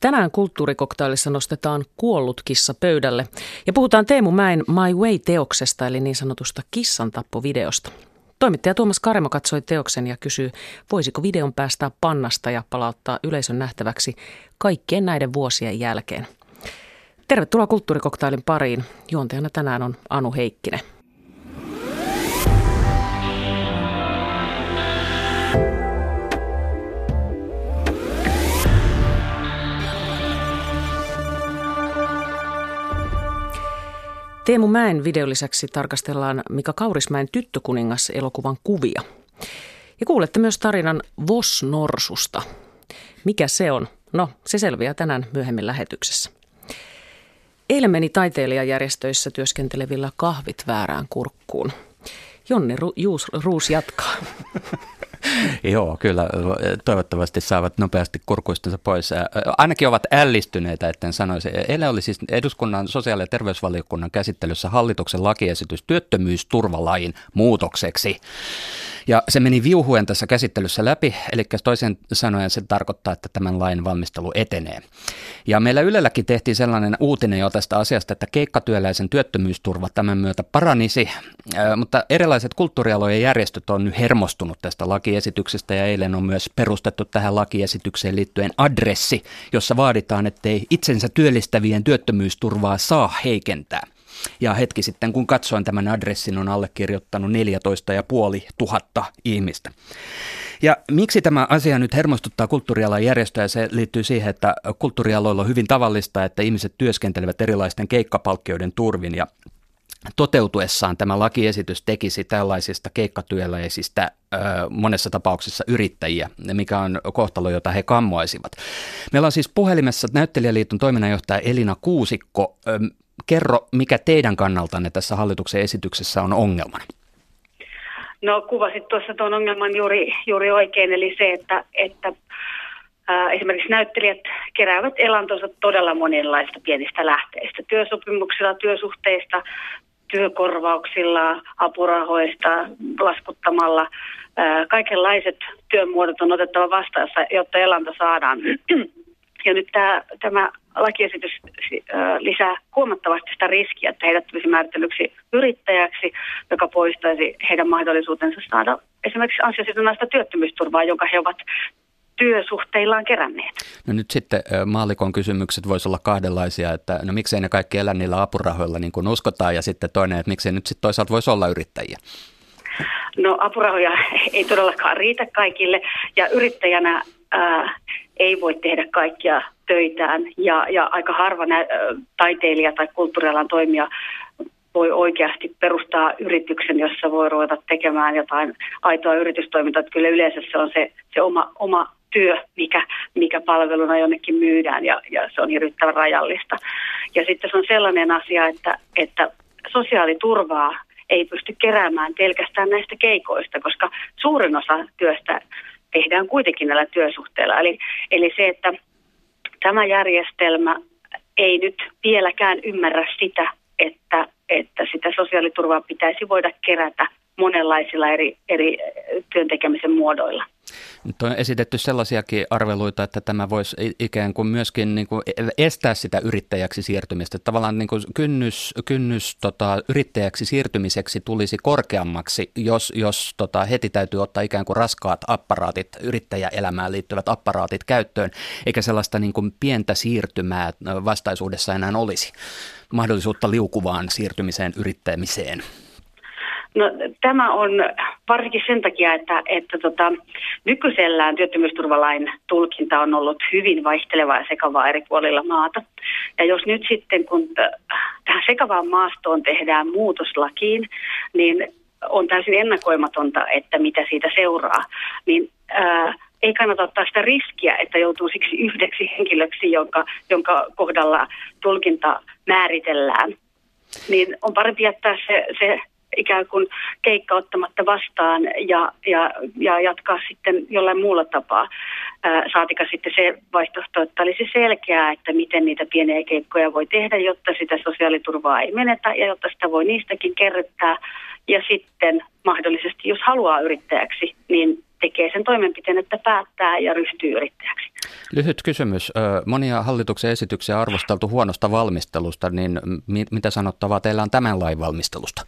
Tänään kulttuurikoktailissa nostetaan kuollut kissa pöydälle ja puhutaan Teemu Mäen My Way-teoksesta eli niin sanotusta kissantappovideosta. Toimittaja Tuomas Karemo katsoi teoksen ja kysyy, voisiko videon päästää pannasta ja palauttaa yleisön nähtäväksi kaikkien näiden vuosien jälkeen. Tervetuloa kulttuurikoktailin pariin. Juontajana tänään on Anu Heikkinen. Teemu Mäen videon lisäksi tarkastellaan Mika Kaurismäen Tyttökuningas-elokuvan kuvia. Ja kuulette myös tarinan Vos-Norsusta. Mikä se on? No, se selviää tänään myöhemmin lähetyksessä. Eilen meni taiteilijajärjestöissä työskentelevillä kahvit väärään kurkkuun. Jonni Ruus jatkaa. Joo, kyllä. Toivottavasti saavat nopeasti kurkuistansa pois. Ainakin ovat ällistyneitä, etten sanoisi. Eilen oli siis eduskunnan sosiaali- ja terveysvaliokunnan käsittelyssä hallituksen lakiesitys työttömyysturvalain muutokseksi. Ja se meni viuhuen tässä käsittelyssä läpi, eli toisen sanoen se tarkoittaa, että tämän lain valmistelu etenee. Ja meillä Ylelläkin tehtiin sellainen uutinen jo tästä asiasta, että keikkatyöläisen työttömyysturva tämän myötä paranisi, mutta erilaiset kulttuurialojen järjestöt on nyt hermostunut tästä lakiesityksestä ja eilen on myös perustettu tähän lakiesitykseen liittyen adressi, jossa vaaditaan, ettei itsensä työllistävien työttömyysturvaa saa heikentää. Ja hetki sitten, kun katsoin tämän adressin, on allekirjoittanut 14,500 ihmistä. Ja miksi tämä asia nyt hermostuttaa kulttuurialan järjestöjä? Se liittyy siihen, että kulttuurialoilla on hyvin tavallista, että ihmiset työskentelevät erilaisten keikkapalkkioiden turvin ja toteutuessaan tämä lakiesitys tekisi tällaisista keikkatyöläisistä monessa tapauksessa yrittäjiä, mikä on kohtalo, jota he kammoisivat. Meillä on siis puhelimessa Näyttelijäliiton toiminnanjohtaja Elina Kuusikko. Kerro, mikä teidän kannaltanne tässä hallituksen esityksessä on ongelmana? No kuvasit tuossa tuon ongelman juuri oikein, eli se, että esimerkiksi näyttelijät keräävät elantonsa todella monenlaista pienistä lähteistä. Työsopimuksilla, työsuhteista, työkorvauksilla, apurahoista, laskuttamalla. Kaikenlaiset työmuodot on otettava vastaan, jotta elanto saadaan. Ja nyt tämä lakiesitys lisää huomattavasti sitä riskiä, että heidät tulisi määritellyksi yrittäjäksi, joka poistaisi heidän mahdollisuutensa saada esimerkiksi ansiosidonnaista työttömyysturvaa, jonka he ovat työsuhteillaan keränneet. No nyt sitten maallikon kysymykset voisi olla kahdenlaisia, että no miksei ne kaikki elä niillä apurahoilla niin kuin uskotaan ja sitten toinen, että miksei nyt sitten toisaalta voisi olla yrittäjiä. No apurahoja ei todellakaan riitä kaikille ja yrittäjänä ei voi tehdä kaikkia töitään ja aika harva taiteilija tai kulttuurialan toimija voi oikeasti perustaa yrityksen, jossa voi ruveta tekemään jotain aitoa yritystoimintaa. Että kyllä yleensä se on se oma työ, mikä palveluna jonnekin myydään ja se on hirvittävän rajallista. Ja sitten se on sellainen asia, että sosiaaliturvaa ei pysty keräämään pelkästään näistä keikoista, koska suurin osa työstä tehdään kuitenkin näillä työsuhteilla. Eli se, että tämä järjestelmä ei nyt vieläkään ymmärrä sitä, että sitä sosiaaliturvaa pitäisi voida kerätä monenlaisilla eri työntekemisen muodoilla. Nyt on esitetty sellaisiakin arveluita, että tämä voisi ikään kuin myöskin niin kuin estää sitä yrittäjäksi siirtymistä. Tavallaan niin kuin kynnys yrittäjäksi siirtymiseksi tulisi korkeammaksi, jos heti täytyy ottaa ikään kuin raskaat apparaatit, yrittäjäelämään liittyvät apparaatit käyttöön, eikä sellaista niin kuin pientä siirtymää vastaisuudessa enää olisi, mahdollisuutta liukuvaan siirtymiseen yrittämiseen. No, tämä on varsinkin sen takia, että nykyisellään työttömyysturvalain tulkinta on ollut hyvin vaihtelevaa ja sekavaa eri puolilla maata. Ja jos nyt sitten, kun tähän sekavaan maastoon tehdään muutoslakiin, niin on täysin ennakoimatonta, että mitä siitä seuraa. Niin ei kannata ottaa sitä riskiä, että joutuu siksi yhdeksi henkilöksi, jonka kohdalla tulkinta määritellään. Niin on parempi jättää se ikään kuin keikka ottamatta vastaan ja jatkaa sitten jollain muulla tapaa. Saatika sitten se vaihtoehto, että olisi selkeää, että miten niitä pieniä keikkoja voi tehdä, jotta sitä sosiaaliturvaa ei menetä ja jotta sitä voi niistäkin kerryttää. Ja sitten mahdollisesti, jos haluaa yrittäjäksi, niin tekee sen toimenpiteen, että päättää ja ryhtyy yrittäjäksi. Lyhyt kysymys. Monia hallituksen esityksiä on arvosteltu huonosta valmistelusta, niin mitä sanottavaa teillä on tämän lain valmistelusta?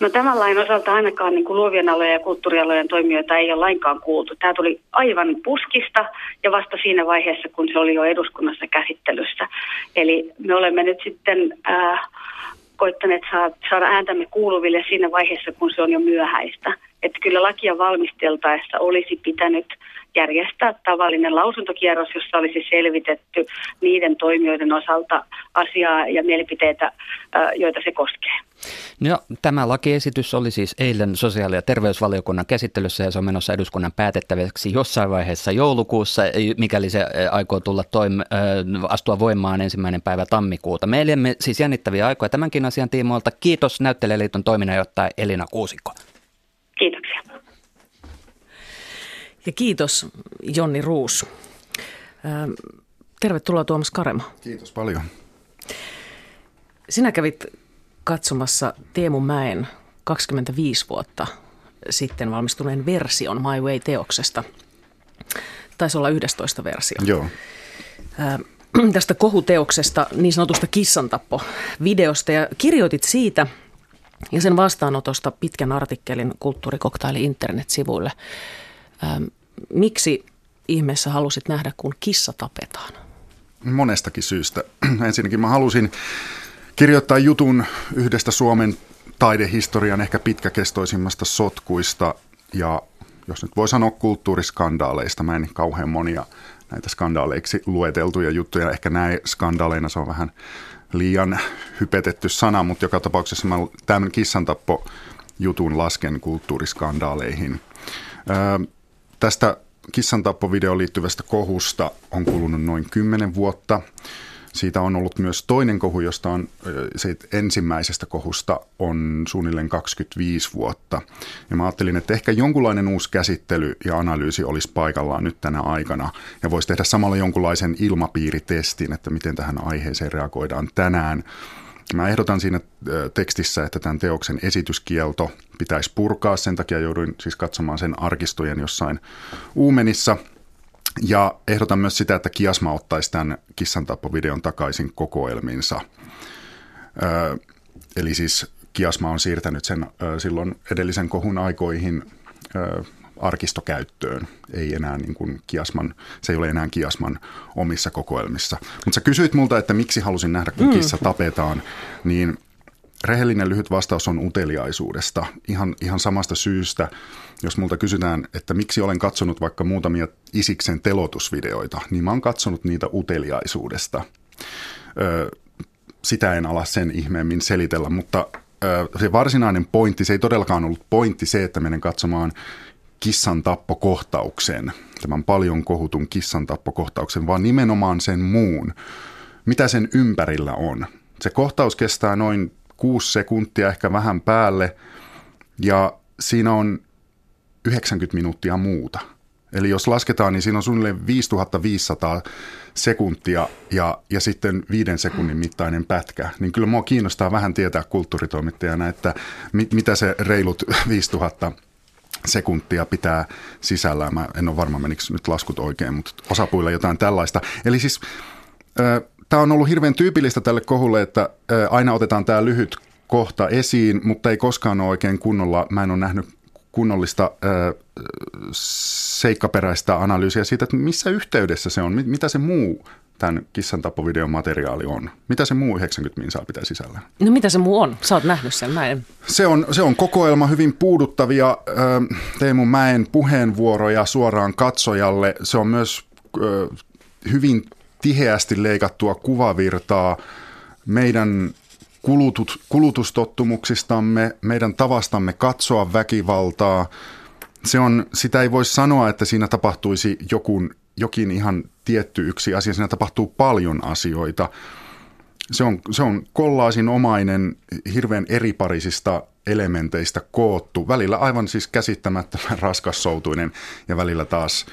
No tämän lain osalta ainakaan niin kuin luovien alojen ja kulttuurialojen toimijoita ei ole lainkaan kuultu. Tämä tuli aivan puskista ja vasta siinä vaiheessa, kun se oli jo eduskunnassa käsittelyssä. Eli me olemme nyt sitten koittaneet saada ääntämme kuuluville siinä vaiheessa, kun se on jo myöhäistä. Että kyllä lakia valmisteltaessa olisi pitänyt järjestää tavallinen lausuntokierros, jossa olisi selvitetty niiden toimijoiden osalta asiaa ja mielipiteitä, joita se koskee. No, tämä lakiesitys oli siis eilen sosiaali- ja terveysvaliokunnan käsittelyssä ja se on menossa eduskunnan päätettäväksi jossain vaiheessa joulukuussa, mikäli se aikoo tulla astua voimaan 1. päivä tammikuuta. Me elämme siis jännittäviä aikoja tämänkin asian tiimoilta. Kiitos Näyttelijäliiton toiminnanjohtaja Elina Kuusikko. Kiitoksia. Ja kiitos Jonni Ruus. Tervetuloa Tuomas Karemo. Kiitos paljon. Sinä kävit katsomassa Teemu Mäen 25 vuotta sitten valmistuneen version My Way-teoksesta. Taisi olla 11 versio. Joo. Tästä kohuteoksesta, niin sanotusta kissantappo-videosta ja kirjoitit siitä ja sen vastaanotosta pitkän artikkelin Kulttuurikoktaili internetsivuille. Miksi ihmeessä halusit nähdä, kun kissa tapetaan? Monestakin syystä. Ensinnäkin mä halusin kirjoittaa jutun yhdestä Suomen taidehistorian ehkä pitkäkestoisimmasta sotkuista ja jos nyt voi sanoa kulttuuriskandaaleista. Mä en kauhean monia näitä skandaaleiksi lueteltuja juttuja. Ehkä näin skandaaleina se on vähän liian hypetetty sana, mutta joka tapauksessa mä tämän kissantappo-jutun lasken kulttuuriskandaaleihin. Tästä kissantappovideoon liittyvästä kohusta on kulunut noin 10 vuotta. Siitä on ollut myös toinen kohu, josta on ensimmäisestä kohusta on suunnilleen 25 vuotta. Ja mä ajattelin, että ehkä jonkunlainen uusi käsittely ja analyysi olisi paikallaan nyt tänä aikana. Ja voisi tehdä samalla jonkunlaisen ilmapiiritestin, että miten tähän aiheeseen reagoidaan tänään. Mä ehdotan siinä tekstissä, että tämän teoksen esityskielto pitäisi purkaa. Sen takia jouduin siis katsomaan sen arkistojen jossain uumenissa. Ja ehdotan myös sitä, että Kiasma ottaisi tämän kissantappovideon takaisin kokoelminsa. Eli siis Kiasma on siirtänyt sen silloin edellisen kohun aikoihin arkistokäyttöön. Ei enää niin kuin Kiasman, se ei ole enää Kiasman omissa kokoelmissa. Mutta sä kysyit multa, että miksi halusin nähdä, kun kissa tapetaan, niin rehellinen lyhyt vastaus on uteliaisuudesta. Ihan samasta syystä, jos multa kysytään, että miksi olen katsonut vaikka muutamia Isiksen telotusvideoita, niin mä oon katsonut niitä uteliaisuudesta. Sitä en ala sen ihmeemmin selitellä, mutta se varsinainen pointti, se ei todellakaan ollut pointti se, että menen katsomaan kissan tappokohtauksen, tämän paljon kohutun kissan tappokohtauksen, vaan nimenomaan sen muun. Mitä sen ympärillä on? Se kohtaus kestää noin 6 sekuntia, ehkä vähän päälle, ja siinä on 90 minuuttia muuta. Eli jos lasketaan, niin siinä on suunnilleen 5500 sekuntia ja sitten 5 sekunnin mittainen pätkä. Niin kyllä mua kiinnostaa vähän tietää kulttuuritoimittajana, että mitä se reilut 5000 sekuntia pitää sisällään. Mä en ole varma, menikö nyt laskut oikein, mutta osapuilla jotain tällaista. Eli siis tämä on ollut hirveän tyypillistä tälle kohulle, että aina otetaan tämä lyhyt kohta esiin, mutta ei koskaan ole oikein kunnolla, mä en ole nähnyt kunnollista seikkaperäistä analyysiä siitä, että missä yhteydessä se on, mitä se muu tämän kissantappovideon materiaali on, mitä se muu 90 minsaa pitää sisällään. No mitä se muu on? Sä oot nähnyt sen, mä en. Se on kokoelma hyvin puuduttavia Teemu Mäen puheenvuoroja suoraan katsojalle. Se on myös hyvin tiheästi leikattua kuvavirtaa meidän kulutustottumuksistamme, meidän tavastamme katsoa väkivaltaa. Sitä ei voi sanoa, että siinä tapahtuisi jokin ihan tietty yksi asia. Siinä tapahtuu paljon asioita. Se on kollaasinomainen, hirveän eriparisista elementeistä koottu. Välillä aivan siis käsittämättömän raskassoutuinen ja välillä taas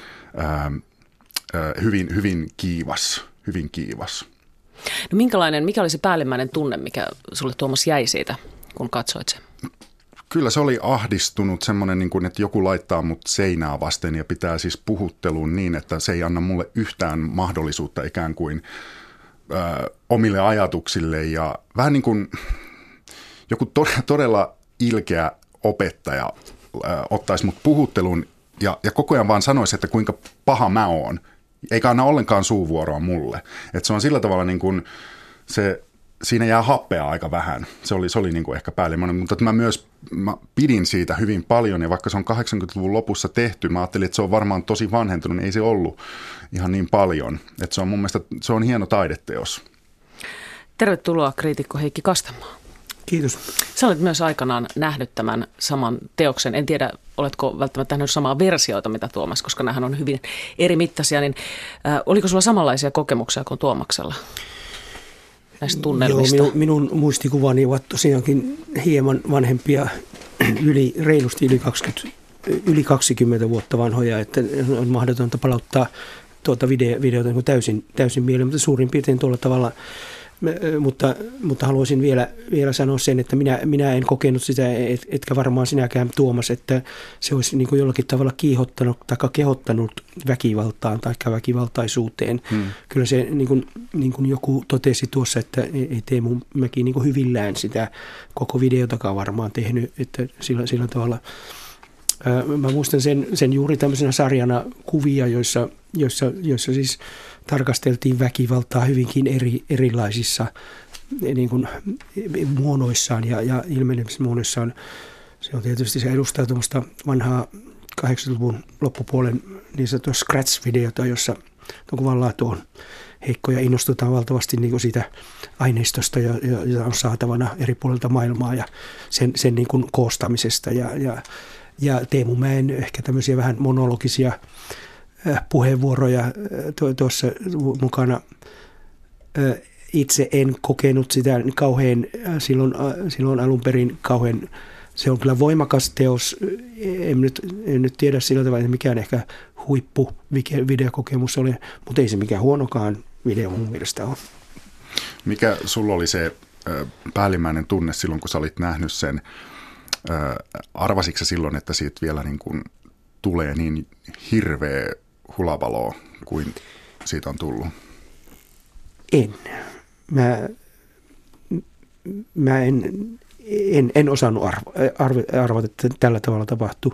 hyvin kiivas. No mikä oli se päällimmäinen tunne, mikä sulle Tuomas jäi siitä, kun katsoit sen? Kyllä se oli ahdistunut semmoinen, niin kuin, että joku laittaa mut seinää vasten ja pitää siis puhutteluun niin, että se ei anna mulle yhtään mahdollisuutta ikään kuin omille ajatuksille. Ja vähän niin kuin joku todella ilkeä opettaja ottaisi mut puhutteluun ja koko ajan vaan sanoisi, että kuinka paha mä oon. Eikä anna ollenkaan suuvuoroa mulle. Että se on sillä tavalla niin kuin se... Siinä jää happea aika vähän. Se oli niin kuin ehkä päällimmäinen, mutta mä pidin siitä hyvin paljon ja vaikka se on 80-luvun lopussa tehty, mä ajattelin, että se on varmaan tosi vanhentunut, niin ei se ollut ihan niin paljon. Että se on mun mielestä se on hieno taideteos. Tervetuloa kriitikko Heikki Kastemaa. Kiitos. Sä olet myös aikanaan nähnyt tämän saman teoksen. En tiedä, oletko välttämättä nähnyt samaa versioita, mitä Tuomas, koska näähän on hyvin eri mittaisia. Niin, oliko sulla samanlaisia kokemuksia kuin Tuomaksella? Joo, minun muistikuvani ovat tosiaankin hieman vanhempia, reilusti yli 20 vuotta vanhoja, että on mahdotonta palauttaa tuota videota niin täysin mieleen, mutta suurin piirtein tuolla tavalla. Mutta haluaisin vielä sanoa sen, että minä en kokenut sitä, etkä varmaan sinäkään Tuomas, että se olisi niin kuin jollakin tavalla kiihottanut tai kehottanut väkivaltaan tai väkivaltaisuuteen. Kyllä se, niin kuin joku totesi tuossa, että ei Teemu Mäki niin kuin hyvillään sitä koko videotakaan varmaan tehnyt, että sillä tavalla... Mä muistan sen juuri tämmöisenä sarjana kuvia, joissa siis tarkasteltiin väkivaltaa hyvinkin erilaisissa niin kuin muodoissaan ja ilmenemismuodoissaan. Se on tietysti se edustaa tuommoista vanhaa 80-luvun loppupuolen niin sanottua scratch-videota, jossa kuvanlaatu on heikko ja innostutaan valtavasti niin kuin siitä aineistosta, jota on saatavana eri puolilta maailmaa ja sen niin kuin koostamisesta ja Teemu Mäen ehkä tämmöisiä vähän monologisia puheenvuoroja tuossa mukana. Itse en kokenut sitä kauhean, silloin alun perin kauhean, se on kyllä voimakas teos, en nyt tiedä sillä tavalla, että mikään ehkä huippu videokokemus oli, mutta ei se mikään huonokaan video mun mielestä ole. Mikä sulla oli se päällimmäinen tunne silloin, kun sä olit nähnyt sen? Arvasitko silloin, että siitä vielä niin kuin tulee niin hirveä hulabaloa kuin siitä on tullut? En. Mä en osannut arvata, että tällä tavalla tapahtuu.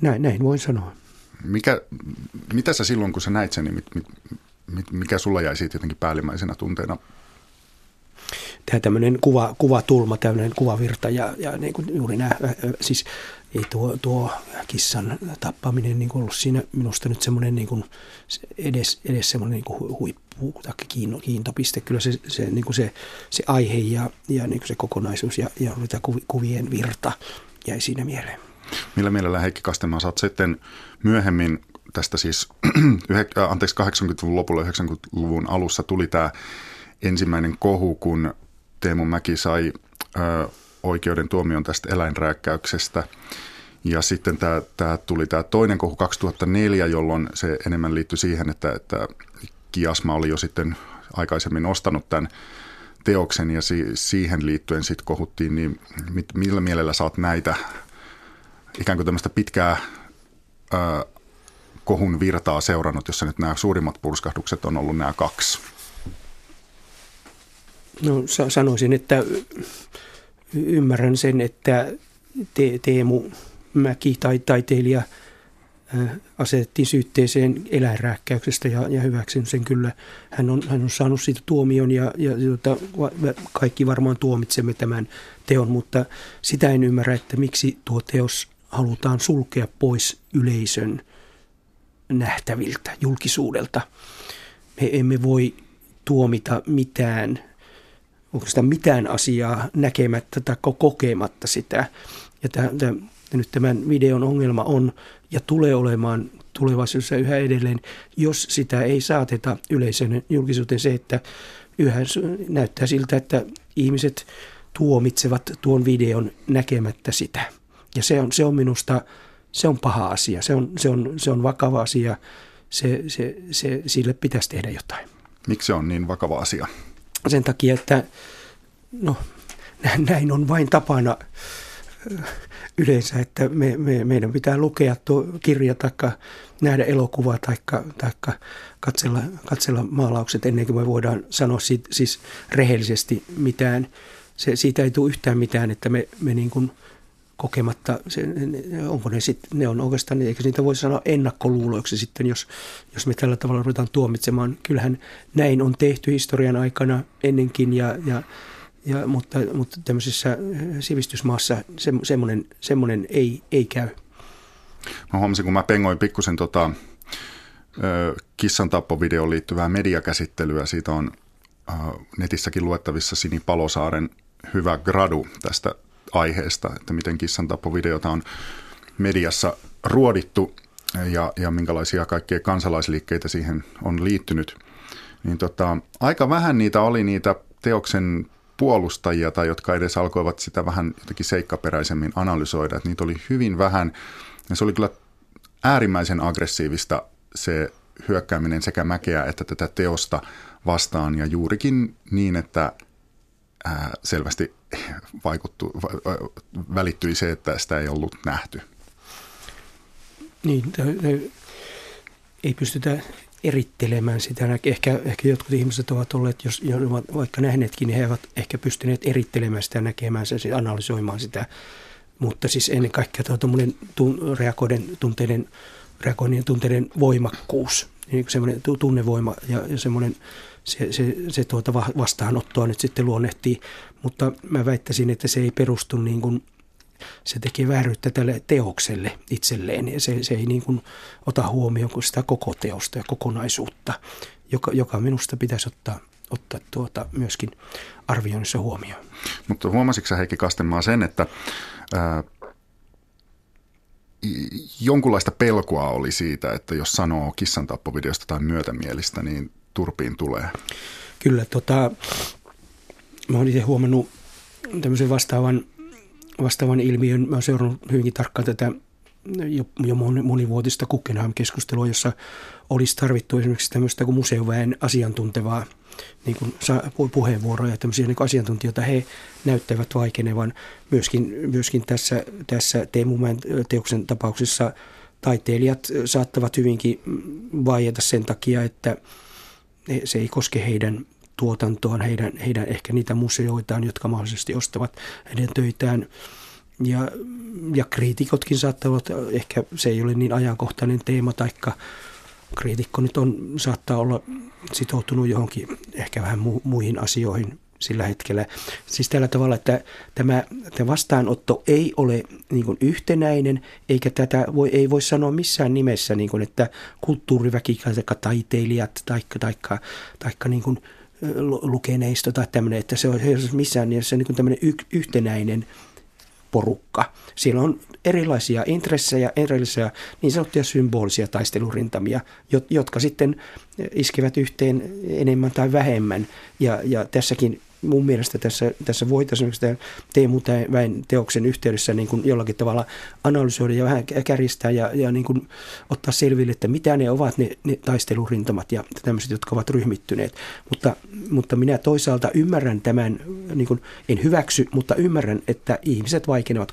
Näin voin sanoa. Mitä sä silloin, kun sä näit sen, niin mikä sulla jäi siitä jotenkin päällimmäisenä tunteena? Tämmöinen kuvatulma, tämmöinen kuvavirta ja niin kuin juuri nämä, siis ei tuo kissan tappaminen niin kuin ollut siinä minusta nyt semmoinen niin kuin edes semmoinen niin kuin huippu tai kiintopiste. Kyllä se, niin kuin se aihe ja niin kuin se kokonaisuus ja kuvien virta jäi siinä mieleen. Millä mielellä Heikki Kastemaa saat sitten myöhemmin tästä siis 80-luvun lopulla 90-luvun alussa tuli tämä ensimmäinen kohu, kun Teemu Mäki sai oikeuden tuomion tästä eläinrääkkäyksestä ja sitten tämä tuli tämä toinen kohu 2004, jolloin se enemmän liittyi siihen, että Kiasma oli jo sitten aikaisemmin ostanut tämän teoksen ja siihen liittyen sitten kohuttiin, niin millä mielellä sä oot näitä ikään kuin tämmöistä pitkää kohun virtaa seurannut, jossa nyt nämä suurimmat purskahdukset on ollut nämä kaksi? No sanoisin, että ymmärrän sen, että Teemu Mäki tai taiteilija asetettiin syytteeseen eläinrääkkäyksestä ja hyväksyn sen kyllä. Hän on saanut siitä tuomion ja kaikki varmaan tuomitsemme tämän teon, mutta sitä en ymmärrä, että miksi tuo teos halutaan sulkea pois yleisön nähtäviltä, julkisuudelta. Me emme voi tuomita mitään. Onko sitä mitään asiaa näkemättä tai kokematta sitä? Ja nyt tämän videon ongelma on ja tulee olemaan tulevaisuudessa yhä edelleen, jos sitä ei saateta yleisön julkisuuteen se, että yhä näyttää siltä, että ihmiset tuomitsevat tuon videon näkemättä sitä. Ja se on minusta, se on paha asia, se on vakava asia, sille pitäisi tehdä jotain. Miksi se on niin vakava asia? Sen takia, että no, näin on vain tapana yleensä, että meidän pitää lukea tuo kirja tai nähdä elokuva tai katsella maalaukset ennen kuin me voidaan sanoa siis rehellisesti mitään. Siitä ei tule yhtään mitään, että me niin kuin kokematta, onko ne sitten, ne on oikeastaan, eikö niitä voi sanoa ennakkoluuloiksi sitten, jos me tällä tavalla ruvetaan tuomitsemaan. Kyllähän näin on tehty historian aikana ennenkin, mutta tämmöisessä sivistysmaassa semmoinen ei käy. Mä huomasin, kun mä pengoin pikkusen kissan tappovideoon liittyvää mediakäsittelyä, siitä on netissäkin luettavissa Sini Palosaaren hyvä gradu tästä aiheesta, että miten kissan tappovideota on mediassa ruodittu ja minkälaisia kaikkia kansalaisliikkeitä siihen on liittynyt. Niin aika vähän niitä oli niitä teoksen puolustajia tai jotka edes alkoivat sitä vähän jotenkin seikkaperäisemmin analysoida. Että niitä oli hyvin vähän ja se oli kyllä äärimmäisen aggressiivista se hyökkääminen sekä Mäkeä että tätä teosta vastaan ja juurikin niin, että selvästi välittyi se, että sitä ei ollut nähty. Niin, ei pystytä erittelemään sitä. Ehkä jotkut ihmiset ovat olleet, jos vaikka nähneetkin, niin he ovat ehkä pystyneet erittelemään sitä, näkemään sen, analysoimaan sitä. Mutta siis ennen kaikkea tuommoinen reagoinnin tunteiden voimakkuus, niin semmoinen tunnevoima ja semmoinen se vastaanottoa nyt sitten luonnehtii, mutta mä väittäisin, että se ei perustu niin kuin, se tekee vääryyttä tälle teokselle itselleen ja se ei niin kuin ota huomioon kuin sitä koko teosta ja kokonaisuutta, joka minusta pitäisi ottaa myöskin arvioinnissa huomioon. Mutta huomasitko sä, Heikki Kastemaa, sen, että jonkunlaista pelkoa oli siitä, että jos sanoo kissan tappovideosta tai myötämielistä, niin turpiin tulee? Kyllä, mä oon itse huomannut tämmöisen vastaavan ilmiön. Mä oon seurannut hyvinkin tarkkaan tätä jo monivuotista Guggenheim-keskustelua, jossa olisi tarvittu esimerkiksi tämmöistä kuin museoväen asiantuntevaa niin kuin puheenvuoroja, tämmöisiä niin kuin asiantuntijoita. He näyttävät vaikenevan myöskin tässä Teemu Mäen teoksen tapauksessa. Taiteilijat saattavat hyvinkin vaieta sen takia, että se ei koske heidän tuotantoaan, heidän ehkä niitä museoitaan, jotka mahdollisesti ostavat heidän töitään. Ja kriitikotkin saattavat, ehkä se ei ole niin ajankohtainen teema, taikka kriitikko nyt saattaa olla sitoutunut johonkin ehkä vähän muihin asioihin sillä hetkellä. Siis tällä tavalla, että tämä vastaanotto ei ole niin kuin yhtenäinen, eikä tätä ei voi sanoa missään nimessä, niin kuin, että kulttuuriväki tai taiteilijat tai niin kuin lukeneisto tai tämmöinen, että se on missään nimessä niin kuin tämmöinen yhtenäinen porukka. Siellä on erilaisia intressejä, erilaisia niin sanottuja symbolisia taistelurintamia, jotka sitten iskevät yhteen enemmän tai vähemmän. Ja tässäkin mun mielestä tässä voitaisiin Teemu Mäen teoksen yhteydessä niin kuin jollakin tavalla analysoida ja vähän kärjistää ja niin kuin ottaa selville, että mitä ne ovat ne taistelurintamat ja tämmöiset, jotka ovat ryhmittyneet. Mutta minä toisaalta ymmärrän tämän, niin kuin, en hyväksy, mutta ymmärrän, että ihmiset vaikenevat.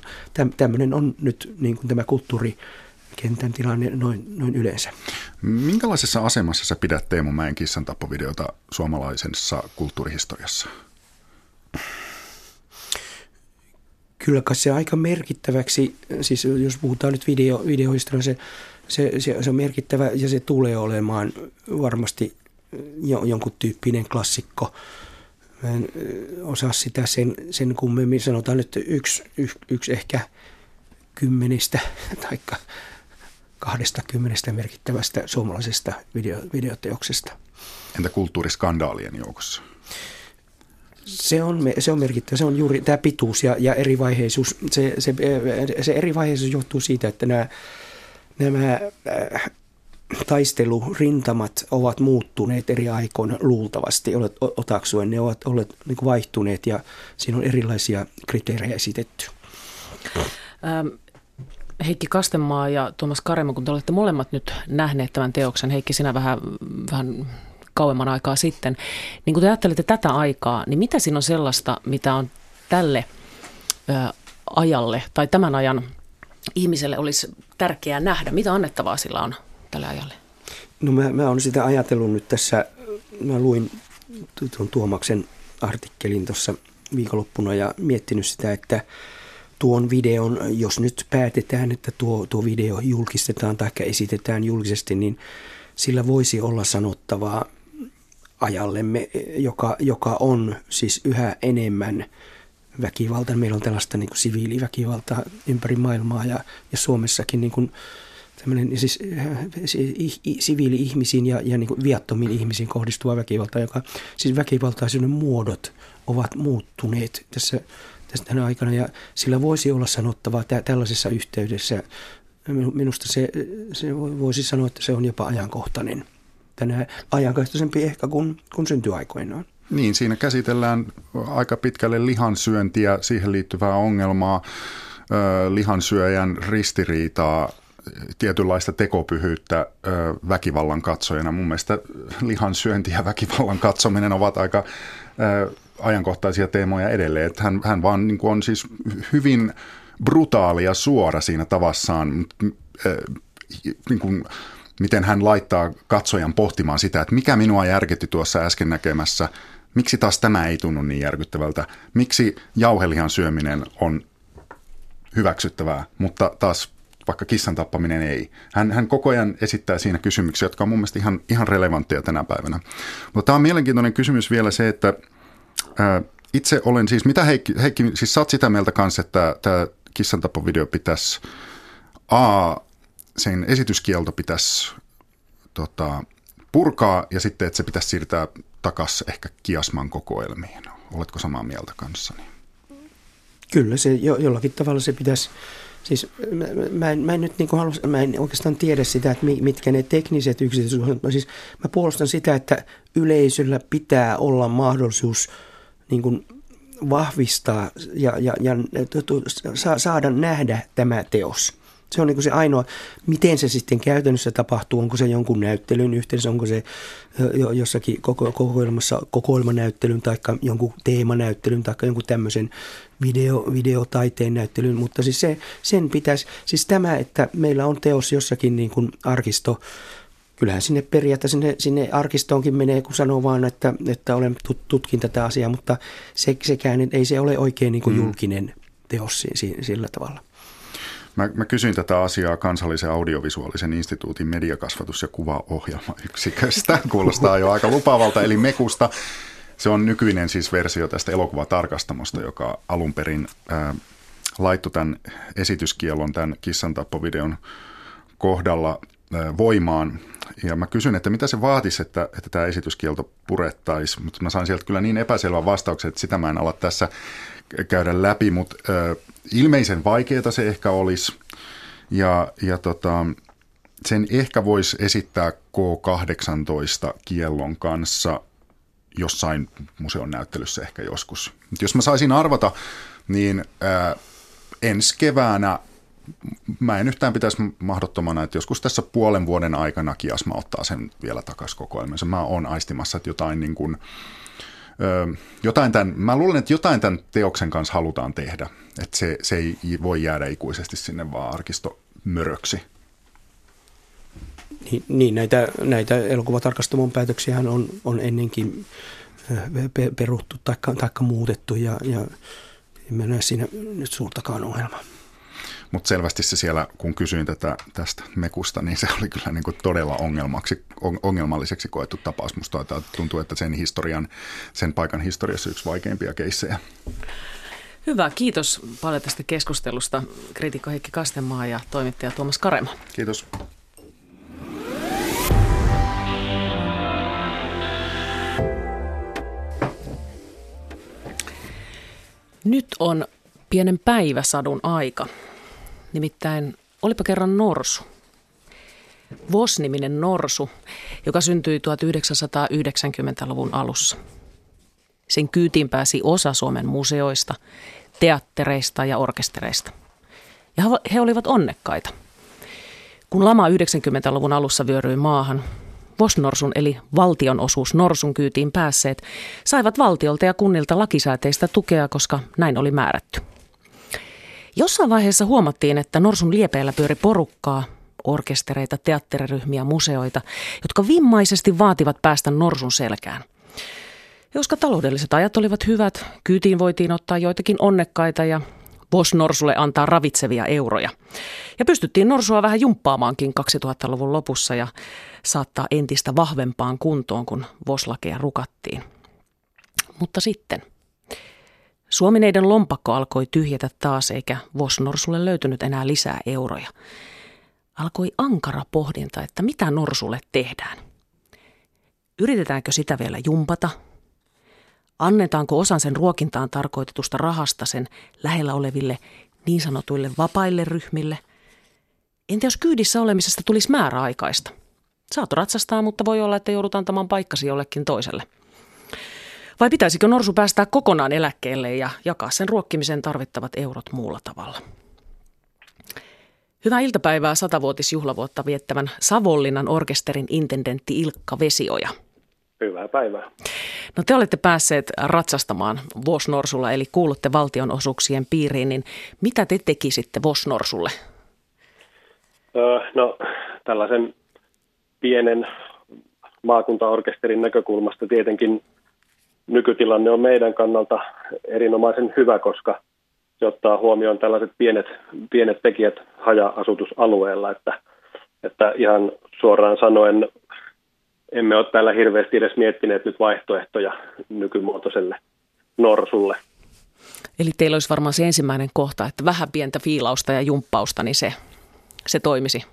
Tämmöinen on nyt niin kuin tämä kulttuurikentän tilanne noin yleensä. Minkälaisessa asemassa sä pidät Teemu Mäen kissan tappovideota suomalaisessa kulttuurihistoriassa? Kyllä kai se aika merkittäväksi, siis jos puhutaan nyt videohistorian, se on merkittävä ja se tulee olemaan varmasti jonkun tyyppinen klassikko. Mä en osaa sitä sen kummemmin, sanotaan nyt yksi ehkä 10 tai 20 merkittävästä suomalaisesta videoteoksesta. Entä kulttuuriskandaalien joukossa? Se on merkittävä. Se on juuri tämä pituus ja erivaiheisuus. Se erivaiheisuus johtuu siitä, että nämä taistelurintamat ovat muuttuneet eri aikoina luultavasti otaksuen. Ne ovat olleet niin kuin vaihtuneet ja siinä on erilaisia kriteerejä esitetty. Heikki Kastemaa ja Tuomas Karemo, kun te olette molemmat nyt nähneet tämän teoksen, Heikki sinä vähän kauemman aikaa sitten, niin kun te ajattelette tätä aikaa, niin mitä siinä on sellaista, mitä on tälle ajalle tai tämän ajan ihmiselle olisi tärkeää nähdä? Mitä annettavaa sillä on tälle ajalle? No mä olen sitä ajatellut nyt tässä, mä luin tuon Tuomaksen artikkelin tuossa viikonloppuna ja miettinyt sitä, että tuon videon, jos nyt päätetään, että tuo video julkistetaan tai esitetään julkisesti, niin sillä voisi olla sanottavaa ajallemme, joka on siis yhä enemmän väkivaltaa. Meillä on tällaista niin kuin siviiliväkivaltaa ympäri maailmaa ja Suomessakin niin kuin tämmöinen siis siviili-ihmisiin ja niin kuin viattomiin ihmisiin kohdistuva väkivalta, joka siis väkivaltaisuuden muodot ovat muuttuneet tässä tänä aikana ja sillä voisi olla sanottavaa tällaisessa yhteydessä. Minusta se voisi sanoa, että se on jopa ajankohtainen. Tänään ajankohtaisempi ehkä kun syntyy aikoinaan. Niin, siinä käsitellään aika pitkälle lihansyöntiä, siihen liittyvää ongelmaa, lihansyöjän ristiriitaa, tietynlaista tekopyhyyttä väkivallan katsojana. Mun mielestä lihansyönti ja väkivallan katsominen ovat aika ajankohtaisia teemoja edelleen. Että hän vaan niin kuin on siis hyvin brutaali ja suora siinä tavassaan, niin kuin miten hän laittaa katsojan pohtimaan sitä, että mikä minua järkytti tuossa äsken näkemässä, miksi taas tämä ei tunnu niin järkyttävältä, miksi jauhelihan syöminen on hyväksyttävää, mutta taas vaikka kissan tappaminen ei. Hän koko ajan esittää siinä kysymyksiä, jotka on mun mielestä ihan relevantteja tänä päivänä. Mutta tämä on mielenkiintoinen kysymys vielä se, että itse olen siis, mitä Heikki siis sä oot sitä mieltä kanssa, että tämä kissantappovideo pitäisi sen esityskielto pitäisi purkaa ja sitten, että se pitäisi siirtää takaisin ehkä Kiasman kokoelmiin. Oletko samaa mieltä kanssani? Kyllä, se jollakin tavalla se pitäisi. Siis mä en oikeastaan tiedä sitä, että mitkä ne tekniset yksityiskohdat. Siis mä puolustan sitä, että yleisöllä pitää olla mahdollisuus niin kuin vahvistaa ja saada nähdä tämä teos. Se on niin kuin se ainoa, miten se sitten käytännössä tapahtuu, onko se jonkun näyttelyn yhteydessä, onko se jossakin kokoelmanäyttelyn tai jonkun teemanäyttelyn tai jonkun tämmöisen videotaiteen näyttelyn, mutta siis sen pitäisi, siis tämä, että meillä on teos jossakin niin kuin arkisto, kyllähän sinne periaatteessa sinne arkistoonkin menee, kun sanoo vaan, että olen tutkin tätä asiaa, mutta sekään ei se ole oikein niin kuin julkinen teos sillä tavalla. Mä kysyin tätä asiaa Kansallisen audiovisuaalisen instituutin mediakasvatus- ja kuvaohjelmayksiköstä. Kuulostaa jo aika lupaavalta, eli Mekusta. Se on nykyinen siis versio tästä elokuvatarkastamosta, joka alun perin laittoi tämän esityskielon tämän kissantappovideon kohdalla voimaan. Ja mä kysyin, että mitä se vaatisi, että tämä esityskielto purettaisiin, mutta mä sain sieltä kyllä niin epäselvän vastauksen, että sitä mä en ala tässä käydä läpi, mutta ilmeisen vaikeaa se ehkä olisi ja sen ehkä voisi esittää K18-kiellon kanssa jossain museon näyttelyssä ehkä joskus. Mut jos mä saisin arvata, niin ensi keväänä mä en yhtään pitäisi mahdottomana, että joskus tässä puolen vuoden aikana Kiasma ottaa sen vielä takaisin kokoelmansa. Mä oon aistimassa, että jotain niin kuin mä luulen, että jotain tämän teoksen kanssa halutaan tehdä, että se ei voi jäädä ikuisesti sinne vaan arkisto-möröksi. Niin näitä elokuvatarkastamon päätöksiähän on ennenkin peruttu tai muutettu ja en mä näe siinä nyt suurtakaan ongelmaa. Mutta selvästi se siellä, kun kysyin tästä Mekusta, niin se oli kyllä niin kuin todella ongelmalliseksi koettu tapaus. Musta tuntuu, että sen paikan historiassa yksi vaikeimpia keissejä. Hyvä, kiitos paljon tästä keskustelusta. Kriitikko Heikki Kastemaa ja toimittaja Tuomas Karemo. Kiitos. Nyt on pienen päiväsadun aika. Nimittäin olipa kerran norsu. Vos-niminen norsu, joka syntyi 1990-luvun alussa. Sen kyytiin pääsi osa Suomen museoista, teattereista ja orkestereista. Ja he olivat onnekkaita. Kun lama 90-luvun alussa vyöryi maahan, Vos-Norsun eli valtionosuusnorsun kyytiin päässeet saivat valtiolta ja kunnilta lakisääteistä tukea, koska näin oli määrätty. Jossain vaiheessa huomattiin, että norsun liepeillä pyöri porukkaa, orkestereita, teatteriryhmiä, museoita, jotka vimmaisesti vaativat päästä norsun selkään. Koska taloudelliset ajat olivat hyvät, kyytiin voitiin ottaa joitakin onnekkaita ja Vos-Norsulle antaa ravitsevia euroja. Ja pystyttiin norsua vähän jumppaamaankin 2000-luvun lopussa ja saattaa entistä vahvempaan kuntoon, kun Voslakeja rukattiin. Mutta sitten Suomineiden lompakko alkoi tyhjetä taas, eikä Vos-Norsulle löytynyt enää lisää euroja. Alkoi ankara pohdinta, että mitä norsulle tehdään. Yritetäänkö sitä vielä jumpata? Annetaanko osan sen ruokintaan tarkoitetusta rahasta sen lähellä oleville niin sanotuille vapaille ryhmille? Entä jos kyydissä olemisesta tulisi määräaikaista? Saat ratsastaa, mutta voi olla, että joudut antamaan paikkasi jollekin toiselle. Vai pitäisikö norsu päästää kokonaan eläkkeelle ja jakaa sen ruokkimiseen tarvittavat eurot muulla tavalla? Hyvää iltapäivää 100-vuotisjuhlavuotta viettävän Savonlinnan orkesterin intendentti Ilkka Vesioja. Hyvää päivää. No te olette päässeet ratsastamaan Vos-Norsulla, eli kuulutte valtionosuuksien piiriin, niin mitä te tekisitte Vos-Norsulle? No tällaisen pienen maakuntaorkesterin näkökulmasta tietenkin nykytilanne on meidän kannalta erinomaisen hyvä, koska se ottaa huomioon tällaiset pienet tekijät haja-asutusalueella, että ihan suoraan sanoen emme ole täällä hirveästi edes miettineet nyt vaihtoehtoja nykymuotoiselle norsulle. Eli teillä olisi varmaan se ensimmäinen kohta, että vähän pientä fiilausta ja jumppausta, niin se toimisi.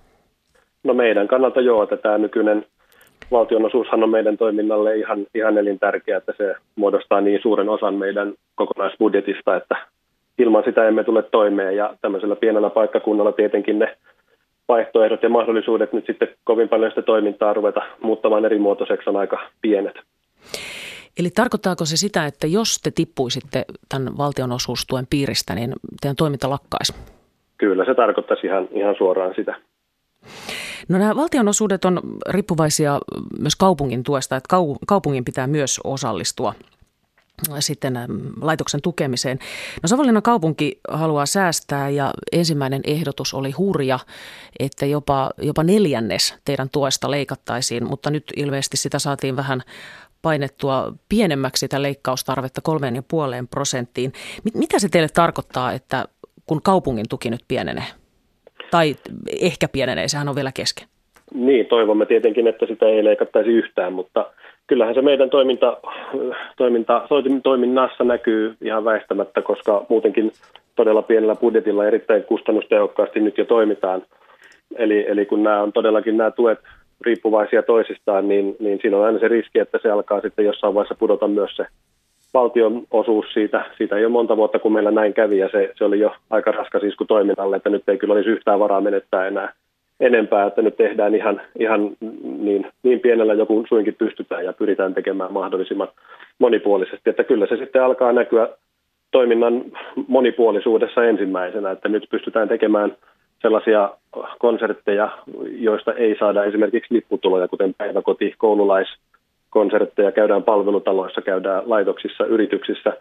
No meidän kannalta joo, että tämä nykyinen valtionosuushan on meidän toiminnalle ihan elintärkeää, että se muodostaa niin suuren osan meidän kokonaisbudjetista, että ilman sitä emme tule toimeen ja tämmöisellä pienellä paikkakunnalla tietenkin ne vaihtoehdot ja mahdollisuudet nyt sitten kovin paljon sitä toimintaa ruveta muuttamaan eri muotoiseksi on aika pienet. Eli tarkoittaako se sitä, että jos te tippuisitte tämän valtionosuustuen piiristä, niin teidän toiminta lakkaisi? Kyllä, se tarkoittaisi ihan suoraan sitä. No nämä valtionosuudet on riippuvaisia myös kaupungin tuesta, että kaupungin pitää myös osallistua sitten laitoksen tukemiseen. No Savonlinnan kaupunki haluaa säästää ja ensimmäinen ehdotus oli hurja, että jopa 1/4 teidän tuesta leikattaisiin, mutta nyt ilmeisesti sitä saatiin vähän painettua pienemmäksi sitä leikkaustarvetta 3,5%. Mitä se teille tarkoittaa, että kun kaupungin tuki nyt pienenee? Tai ehkä pienenee, sehän on vielä kesken. Niin, toivomme tietenkin, että sitä ei leikattaisi yhtään, mutta kyllähän se meidän toiminnassa näkyy ihan väistämättä, koska muutenkin todella pienellä budjetilla erittäin kustannustehokkaasti nyt jo toimitaan. Eli kun nämä on todellakin nämä tuet riippuvaisia toisistaan, niin siinä on aina se riski, että se alkaa sitten jossain vaiheessa pudota myös se valtionosuus siitä. Siitä ei ole monta vuotta, kun meillä näin kävi ja se oli jo aika raskas isku toiminnalle, että nyt ei kyllä olisi yhtään varaa menettää enää enempää, että nyt tehdään ihan niin pienellä joku suinkin pystytään ja pyritään tekemään mahdollisimman monipuolisesti, että kyllä se sitten alkaa näkyä toiminnan monipuolisuudessa ensimmäisenä, että nyt pystytään tekemään sellaisia konsertteja, joista ei saada esimerkiksi lipputuloja, kuten päiväkoti, koululaiskonsertteja, käydään palvelutaloissa, käydään laitoksissa, yrityksissä.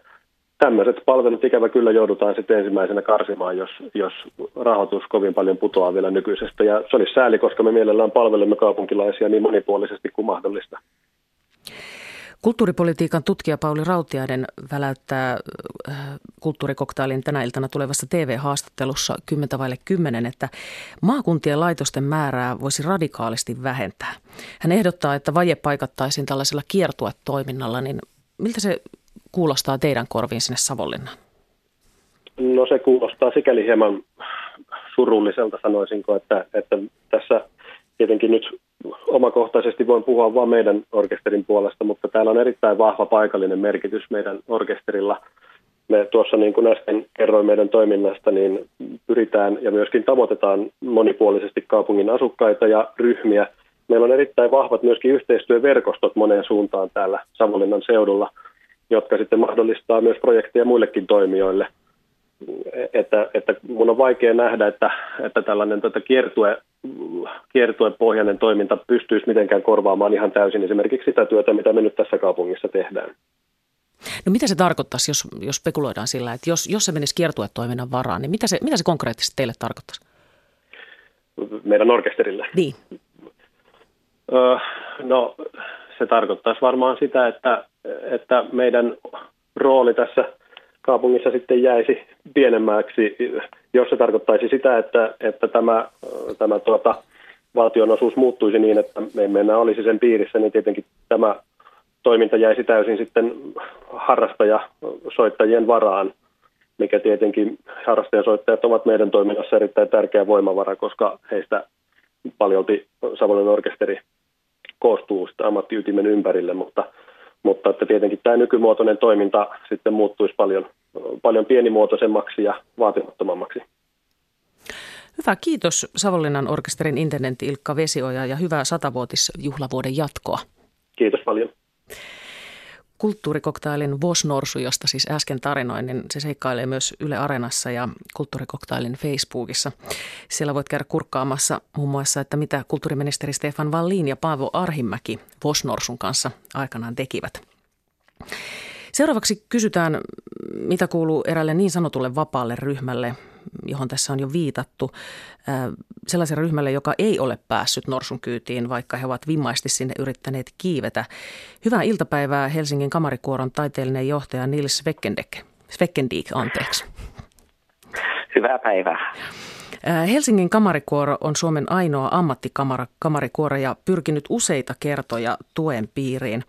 Tämmöiset palvelut ikävä kyllä joudutaan sitten ensimmäisenä karsimaan, jos rahoitus kovin paljon putoaa vielä nykyisestä. Ja se olisi sääli, koska me mielellään palvelemme kaupunkilaisia niin monipuolisesti kuin mahdollista. Kulttuuripolitiikan tutkija Pauli Rautiainen väläyttää kulttuurikoktailin tänä iltana tulevassa TV-haastattelussa 9:50, että maakuntien laitosten määrää voisi radikaalisti vähentää. Hän ehdottaa, että vaje paikattaisiin tällaisella kiertuetoiminnalla, niin miltä se kuulostaa teidän korviin sinne Savonlinnaan? No se kuulostaa sikäli hieman surulliselta, sanoisinko, että tässä tietenkin nyt omakohtaisesti voin puhua vain meidän orkesterin puolesta, mutta täällä on erittäin vahva paikallinen merkitys meidän orkesterilla. Me tuossa niin kuin äsken kerroin meidän toiminnasta, niin pyritään ja myöskin tavoitetaan monipuolisesti kaupungin asukkaita ja ryhmiä. Meillä on erittäin vahvat myöskin yhteistyöverkostot moneen suuntaan täällä Savonlinnan seudulla, jotka sitten mahdollistaa myös projekteja muillekin toimijoille. että mun on vaikea nähdä, että tällainen kiertuepohjainen toiminta pystyisi mitenkään korvaamaan ihan täysin esimerkiksi sitä työtä, mitä me nyt tässä kaupungissa tehdään. No mitä se tarkoittaisi, jos spekuloidaan sillä, että jos se menisi kiertuetoiminnan varaan, niin mitä se konkreettisesti teille tarkoittaisi? Meidän orkesterille? Niin. No se tarkoittaisi varmaan sitä, että meidän rooli tässä kaupungissa sitten jäisi pienemmäksi, jos se tarkoittaisi sitä, että tämä valtionosuus muuttuisi niin, että me emme enää olisi sen piirissä, niin tietenkin tämä toiminta jäisi täysin sitten harrastajasoittajien varaan, mikä tietenkin harrastajasoittajat ovat meidän toiminnassa erittäin tärkeä voimavara, koska heistä paljolti Savonlinnan orkesteri koostuu ammattiytimen ympärille, mutta että tietenkin tämä nykymuotoinen toiminta sitten muuttuisi paljon pienimuotoisemmaksi ja vaatimattomammaksi. Hyvä, kiitos Savonlinnan orkesterin intendentti Ilkka Vesioja ja hyvää 100-vuotisjuhlavuoden jatkoa. Kiitos paljon. Kulttuurikoktailin Vos-Norsu, josta siis äsken tarinoin, niin se seikkailee myös Yle Areenassa ja Kulttuurikoktailin Facebookissa. Siellä voit käydä kurkkaamassa muun muassa, että mitä kulttuuriministeri Stefan Wallin ja Paavo Arhimäki Vos-Norsun kanssa aikanaan tekivät. Seuraavaksi kysytään, mitä kuuluu eräälle niin sanotulle vapaalle ryhmälle, johon tässä on jo viitattu, sellaisen ryhmälle, joka ei ole päässyt norsun kyytiin, vaikka he ovat vimmaisesti sinne yrittäneet kiivetä. Hyvää iltapäivää Helsingin kamarikuoron taiteellinen johtaja Nils Schweckendiek, anteeksi. Hyvää päivää. Helsingin kamarikuoro on Suomen ainoa ammattikamarikuoro ja pyrkinyt useita kertoja tuen piiriin.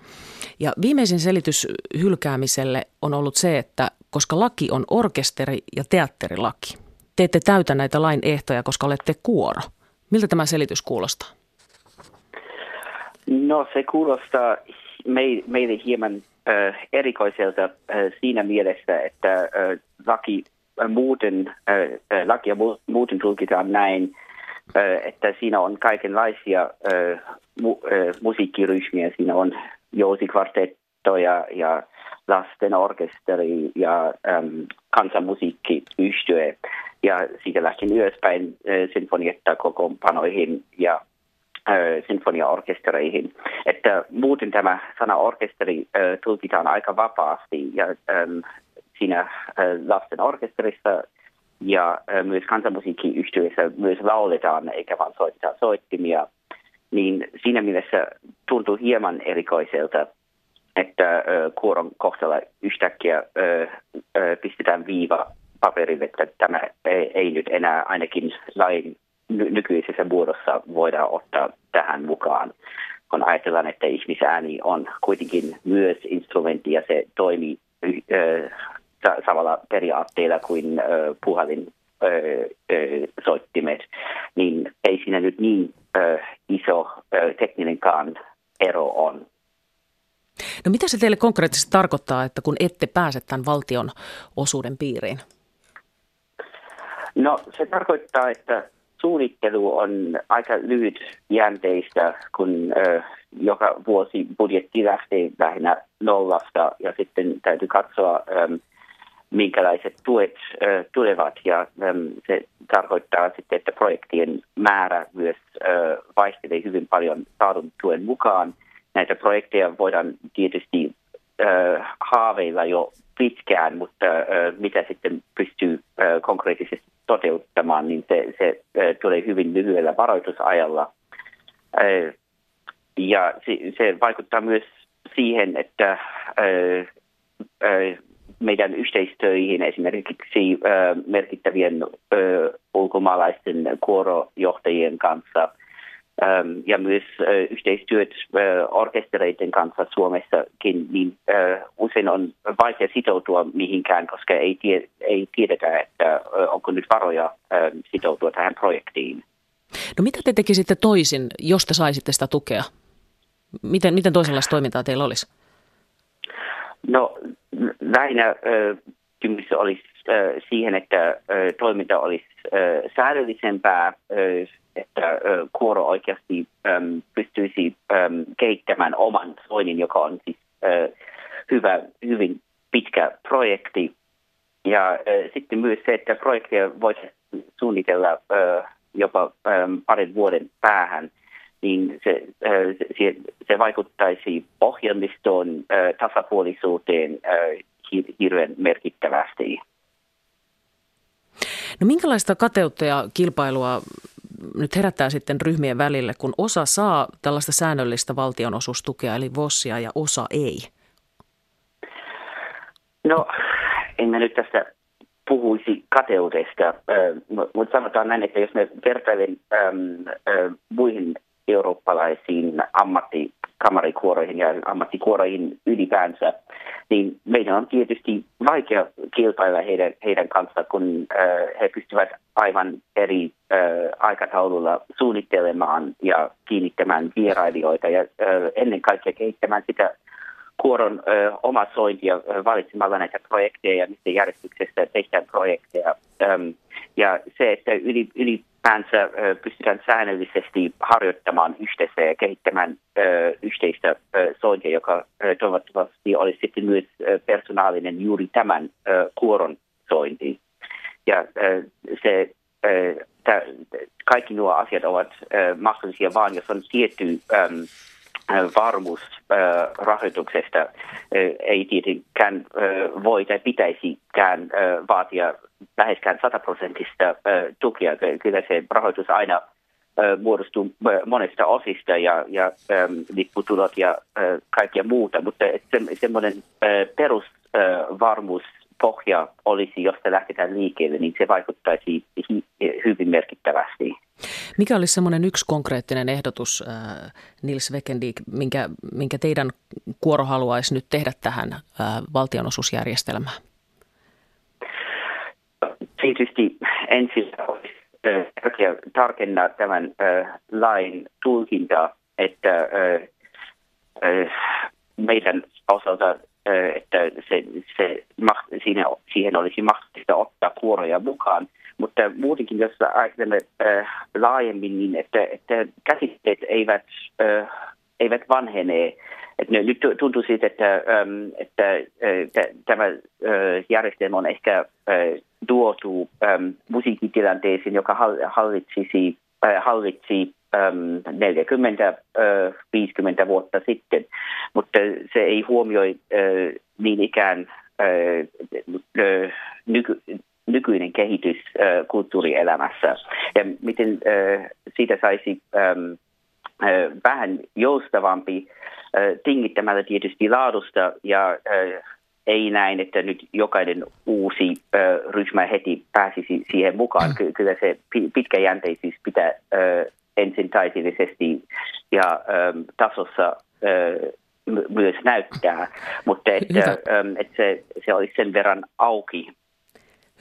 Ja viimeisin selitys hylkäämiselle on ollut se, että koska laki on orkesteri- ja teatterilaki. Te ette täytä näitä lain ehtoja, koska olette kuoro. Miltä tämä selitys kuulostaa? No se kuulostaa meille hieman erikoiselta siinä mielessä, että lakia muuten tulkitaan näin, että siinä on kaikenlaisia musiikkiryhmiä. Siinä on jousikvartettoja ja lasten orkesteri ja kansanmusiikkiyhtye ja siitä lähtien ylöspäin sinfonietta kokoonpanoihin ja sinfoniaorkestereihin. Että muuten tämä sana orkesteri tulkitaan aika vapaasti ja siinä lasten orkesterissa ja myös kansanmusiikkiyhtyeessä myös lauletaan eikä vaan soittaa soittimia, niin siinä mielessä tuntuu hieman erikoiselta, että kuoron kohdalla yhtäkkiä pistetään viiva paperille, että tämä ei nyt enää ainakin lain nykyisessä muodossa voida ottaa tähän mukaan, kun ajatellaan, että ihmisääni on kuitenkin myös instrumentti ja se toimii samalla periaatteella kuin puhallinsoittimet, niin ei siinä nyt niin iso tekninenkaan ero on. No mitä se teille konkreettisesti tarkoittaa, että kun ette pääse tämän valtion osuuden piiriin? No se tarkoittaa, että suunnittelu on aika lyhytjänteistä, kun joka vuosi budjetti lähtee lähinnä nollasta ja sitten täytyy katsoa, minkälaiset tuet tulevat. Ja se tarkoittaa sitten, että projektien määrä myös vaihtelee hyvin paljon saadun tuen mukaan. Näitä projekteja voidaan tietysti haaveilla jo pitkään, mutta mitä sitten pystyy konkreettisesti toteuttamaan, niin se tulee hyvin lyhyellä varoitusajalla. Ja se vaikuttaa myös siihen, että meidän yhteistöihin esimerkiksi merkittävien ulkomaalaisten kuorojohtajien kanssa ja myös yhteistyöt orkestereiden kanssa Suomessakin, niin usein on vaikea sitoutua mihinkään, koska ei tiedetä, että onko nyt varoja sitoutua tähän projektiin. No mitä te tekisitte toisin, jos te saisitte sitä tukea? Miten toisenlaista toimintaa teillä olisi? No lähinnä kysymys olisi siihen, että toiminta olisi säädöllisempää, että kuoro oikeasti pystyisi kehittämään oman soinnin, joka on siis hyvin pitkä projekti. Ja sitten myös se, että projekteja voisi suunnitella jopa parin vuoden päähän, niin se vaikuttaisi ohjelmistoon tasapuolisuuteen hirveän merkittävästi. No minkälaista kateutta ja kilpailua nyt herättää sitten ryhmien välille, kun osa saa tällaista säännöllistä valtionosuustukea, eli VOSia, ja osa ei? No, en mä nyt tästä puhuisi kateudesta, mutta sanotaan näin, että jos me vertailen muihin eurooppalaisiin ammattikamarikuoroihin ja ammattikuoroihin ylipäänsä, niin meidän on tietysti vaikea kilpailla heidän kanssaan, kun he pystyvät aivan eri aikataululla suunnittelemaan ja kiinnittämään vierailijoita ja ennen kaikkea kehittämään sitä kuoron oma sointia valitsemalla näitä projekteja ja mistä järjestyksessä tehdään projekteja. Ja se, että ylipäänsä pystytään säännöllisesti harjoittamaan yhteistä ja kehittämään yhteistä sointia, joka toivottavasti olisi sitten myös persoonallinen juuri tämän kuoron sointi. Ja kaikki nuo asiat ovat mahdollisia vaan, jos on tietty varmuus rahoituksesta ei tietenkään voi tai pitäisikään vaatia läheskään 100% tukia. Kyllä se rahoitus aina muodostuu monesta osista ja lipputulot ja kaikkea muuta, mutta semmoinen perusvarmuuspohja olisi, josta lähdetään liikkeelle, niin se vaikuttaisi hyvin merkittävästi. Mikä olisi semmoinen yksi konkreettinen ehdotus, Nils Schweckendiek, minkä teidän kuoro haluaisi nyt tehdä tähän valtionosuusjärjestelmään? Tietysti ensin olisi tärkeää tarkentaa tämän lain tulkintaa, että meidän osalta että siihen olisi mahdollista ottaa kuoroja mukaan. Mutta muutenkin, jos ajattelemme laajemmin, niin että käsitteet eivät vanhene. Että nyt tuntuu siitä, että tämä järjestelmä on ehkä tuotu musiikkitilanteeseen, joka hallitsi 40-50 vuotta sitten, mutta se ei huomioi niin ikään nykyinen kehitys kulttuurielämässä. Ja miten siitä saisi vähän joustavampi tingittämällä tietysti laadusta ja ei näin, että nyt jokainen uusi ryhmä heti pääsisi siihen mukaan. Kyllä se pitkäjänteisyys pitää ensin taiteellisesti ja tasossa myös näyttää, mutta että se olisi sen verran auki.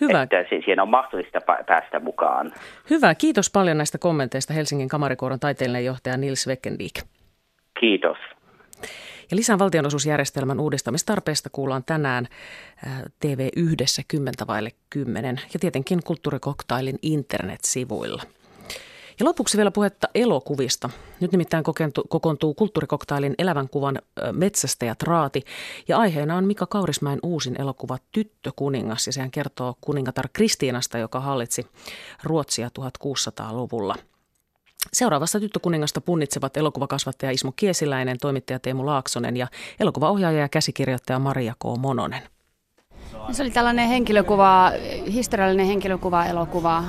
Hyvä. Että siihen on mahdollista päästä mukaan. Hyvä. Kiitos paljon näistä kommenteista Helsingin kamarikuoron taiteellinen johtaja Nils Schweckendiek. Kiitos. Ja lisää valtionosuusjärjestelmän uudistamistarpeesta kuullaan tänään TV1 10:10 ja tietenkin Kulttuurikoktailin internetsivuilla. Ja lopuksi vielä puhetta elokuvista. Nyt nimittäin kokoontuu Kulttuurikoktailin elävän kuvan metsästäjät raati. Ja aiheena on Mika Kaurismäen uusin elokuva Tyttökuningas. Ja sehän kertoo kuningatar Kristiinasta, joka hallitsi Ruotsia 1600-luvulla. Seuraavassa Tyttökuningasta punnitsevat elokuvakasvattaja Ismo Kiesiläinen, toimittaja Teemu Laaksonen ja elokuvaohjaaja ja käsikirjoittaja Maria K. Mononen. Se oli tällainen henkilökuva, historiallinen henkilökuva-elokuva.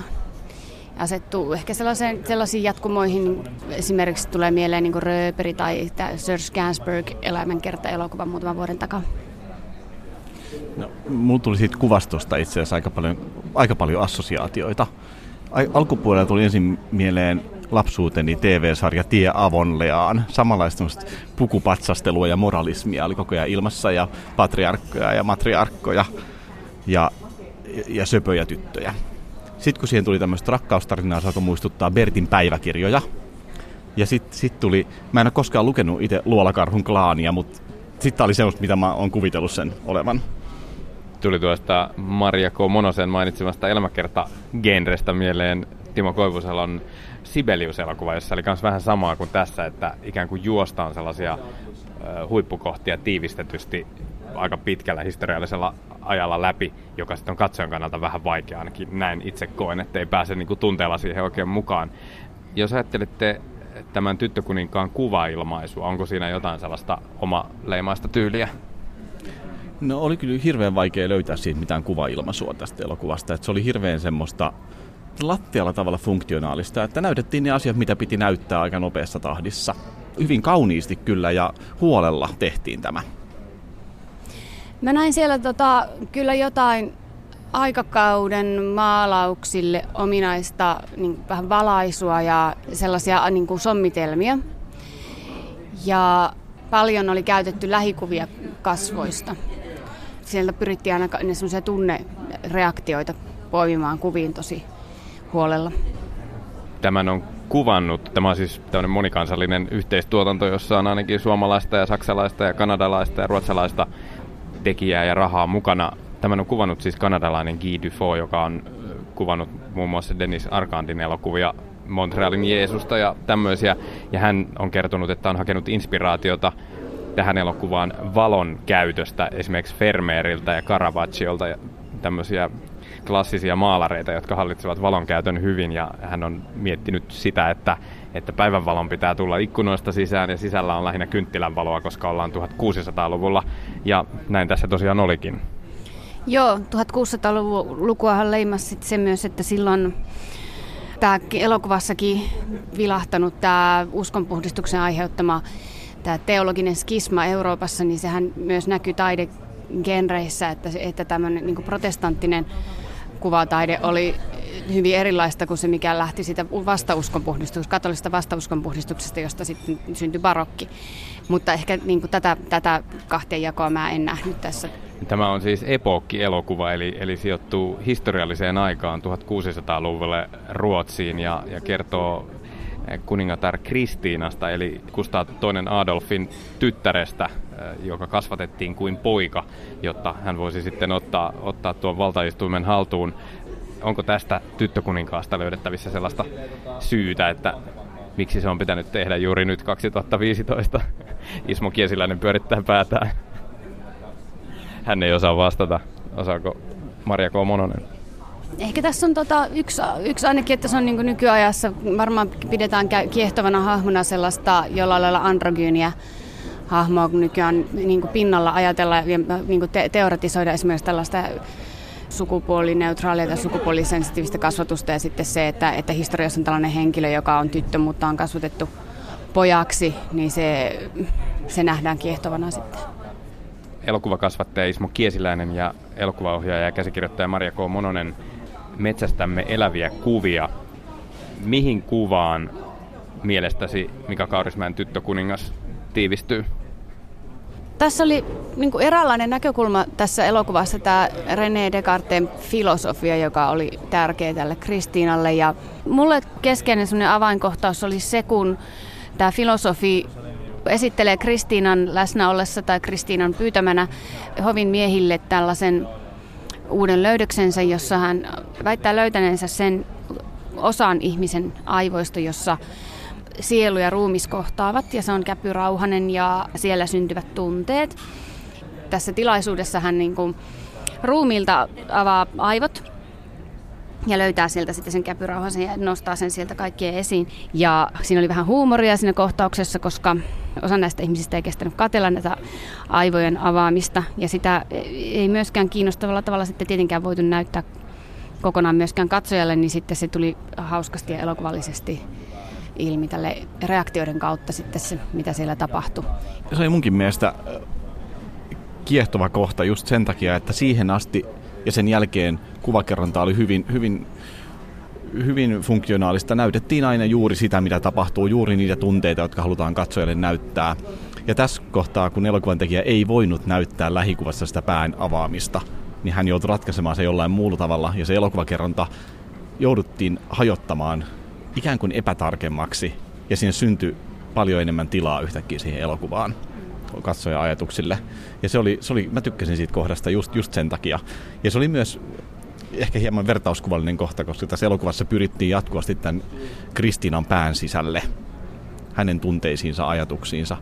Asettuu ehkä sellaisiin jatkumoihin, esimerkiksi tulee mieleen niin kuin Röperi tai Serge Gainsbourg-elämänkerta-elokuva muutaman vuoden takaa. No, mulla tuli siitä kuvastosta itse asiassa aika paljon assosiaatioita. Alkupuolella tuli ensin mieleen lapsuuteni TV-sarja Tie avonleaan. Samanlaista pukupatsastelua ja moralismia oli koko ajan ilmassa ja patriarkkoja ja matriarkkoja ja söpöjä tyttöjä. Sitten kun siihen tuli tämmöistä rakkaustarinaa, se alkoi muistuttaa Bertin päiväkirjoja. Ja sitten tuli, mä en ole koskaan lukenut itse Luolakarhun klaania, mutta sitten oli semmoista, mitä mä oon kuvitellut sen olevan. Tuli tuosta Maria K. Monosen mainitsemasta elämäkerta-genrestä mieleen Timo Koivuselon Sibelius-elokuva, jossa oli myös vähän samaa kuin tässä, että ikään kuin juostaan sellaisia huippukohtia tiivistetysti aika pitkällä historiallisella ajalla läpi, joka sitten on katsojan kannalta vähän vaikea, ainakin näin itse koen, että ei pääse niin kuin tunteella siihen oikein mukaan. Jos ajattelette tämän Tyttökuninkaan kuvailmaisua, onko siinä jotain sellaista omaleimaista tyyliä? No oli kyllä hirveän vaikea löytää siitä mitään kuvailmaisua tästä elokuvasta, että se oli hirveän semmoista lattialla tavalla funktionaalista, että näytettiin ne asiat, mitä piti näyttää aika nopeassa tahdissa. Hyvin kauniisti kyllä ja huolella tehtiin tämä. Mä näin siellä kyllä jotain aikakauden maalauksille ominaista niin vähän valaisua ja sellaisia niin kuin sommitelmia. Ja paljon oli käytetty lähikuvia kasvoista. Sieltä pyrittiin aina semmoisia tunnereaktioita poimimaan kuviin tosi huolella. Tämän on kuvannut. Tämä on siis tämmöinen monikansallinen yhteistuotanto, jossa on ainakin suomalaista ja saksalaista ja kanadalaista ja ruotsalaista tekijää ja rahaa mukana. Tämän on kuvannut siis kanadalainen Guy Dufault, joka on kuvannut muun muassa Denis Arcandin elokuvia, Montrealin Jeesusta ja tämmöisiä. Ja hän on kertonut, että on hakenut inspiraatiota tähän elokuvaan valon käytöstä, esimerkiksi Vermeeriltä ja Caravaggiolta ja tämmöisiä klassisia maalareita, jotka hallitsevat valon käytön hyvin, ja hän on miettinyt sitä, että päivänvalon pitää tulla ikkunoista sisään, ja sisällä on lähinnä kynttilän valoa, koska ollaan 1600-luvulla, ja näin tässä tosiaan olikin. Joo, 1600-lukuahan leimasi se myös, että silloin tämä elokuvassakin vilahtanut tämä uskonpuhdistuksen aiheuttama tämä teologinen skisma Euroopassa, niin sehän myös näkyy taidegenreissä, että tämmöinen niin kuin protestanttinen kuvataide oli hyvin erilaista kuin se, mikä lähti siitä vastauskonpuhdistuksesta, katolisesta vastauskonpuhdistuksesta, josta sitten syntyi barokki. Mutta ehkä niin kuin tätä kahteen jakoa mä en nähnyt tässä. Tämä on siis epookki-elokuva, eli sijoittuu historialliseen aikaan 1600-luvulle Ruotsiin ja kertoo kuningatar Kristiinasta, eli Gustav II Adolfin tyttärestä, joka kasvatettiin kuin poika, jotta hän voisi sitten ottaa tuon valtaistuimen haltuun. Onko tästä Tyttökuninkaasta löydettävissä sellaista syytä, että miksi se on pitänyt tehdä juuri nyt 2015? Ismo Kiesiläinen pyörittää päätään. Hän ei osaa vastata. Osaako Maria K. Mononen? Ehkä tässä on yksi ainakin, että se on niin kuin nykyajassa, varmaan pidetään kiehtovana hahmona sellaista jollain lailla androgyyniä hahmoa, kun nykyään niin kuin pinnalla ajatella ja niin kuin teoretisoida esimerkiksi tällaista sukupuolineutraalia tai sukupuolisensitiivistä kasvatusta, ja sitten se, että historiassa on tällainen henkilö, joka on tyttö, mutta on kasvatettu pojaksi, niin se nähdään kiehtovana sitten. Elokuvakasvattaja Ismo Kiesiläinen ja elokuvaohjaaja ja käsikirjoittaja Maria K. Mononen, metsästämme eläviä kuvia. Mihin kuvaan mielestäsi Mika Kaurismäen Tyttökuningas tiivistyy? Tässä oli niin kuin eräänlainen näkökulma tässä elokuvassa tämä René Descartesin filosofia, joka oli tärkeä tälle Kristiinalle. Ja mulle keskeinen sellainen avainkohtaus oli se, kun tämä filosofi esittelee Kristiinan läsnä ollessa tai Kristiinan pyytämänä hovin miehille tällaisen uuden löydöksensä, jossa hän väittää löytäneensä sen osan ihmisen aivoista, jossa sielu ja ruumis kohtaavat, ja se on käpyrauhanen ja siellä syntyvät tunteet. Tässä tilaisuudessa hän niin kuin ruumiilta avaa aivot ja löytää sieltä sitten sen käpyrauhasen ja nostaa sen sieltä kaikkien esiin. Ja siinä oli vähän huumoria siinä kohtauksessa, koska osa näistä ihmisistä ei kestänyt katsella näitä aivojen avaamista. Ja sitä ei myöskään kiinnostavalla tavalla sitten tietenkään voitu näyttää kokonaan myöskään katsojalle, niin sitten se tuli hauskasti ja elokuvallisesti ilmi tälle reaktioiden kautta sitten se, mitä siellä tapahtui. Se oli munkin mielestä kiehtova kohta just sen takia, että siihen asti ja sen jälkeen kuvakerronta oli hyvin funktionaalista. Näytettiin aina juuri sitä, mitä tapahtuu, juuri niitä tunteita, jotka halutaan katsojalle näyttää. Ja tässä kohtaa, kun elokuvan tekijä ei voinut näyttää lähikuvassa sitä pään avaamista, niin hän joutui ratkaisemaan se jollain muulla tavalla. Ja se elokuvakerronta jouduttiin hajottamaan ikään kuin epätarkemmaksi. Ja siinä syntyi paljon enemmän tilaa yhtäkkiä siihen elokuvaan katsoja ajatuksille. Ja se oli, mä tykkäsin siitä kohdasta just sen takia. Ja se oli myös ehkä hieman vertauskuvallinen kohta, koska tässä elokuvassa pyrittiin jatkuvasti tämän Kristiinan pään sisälle, hänen tunteisiinsa, ajatuksiinsa.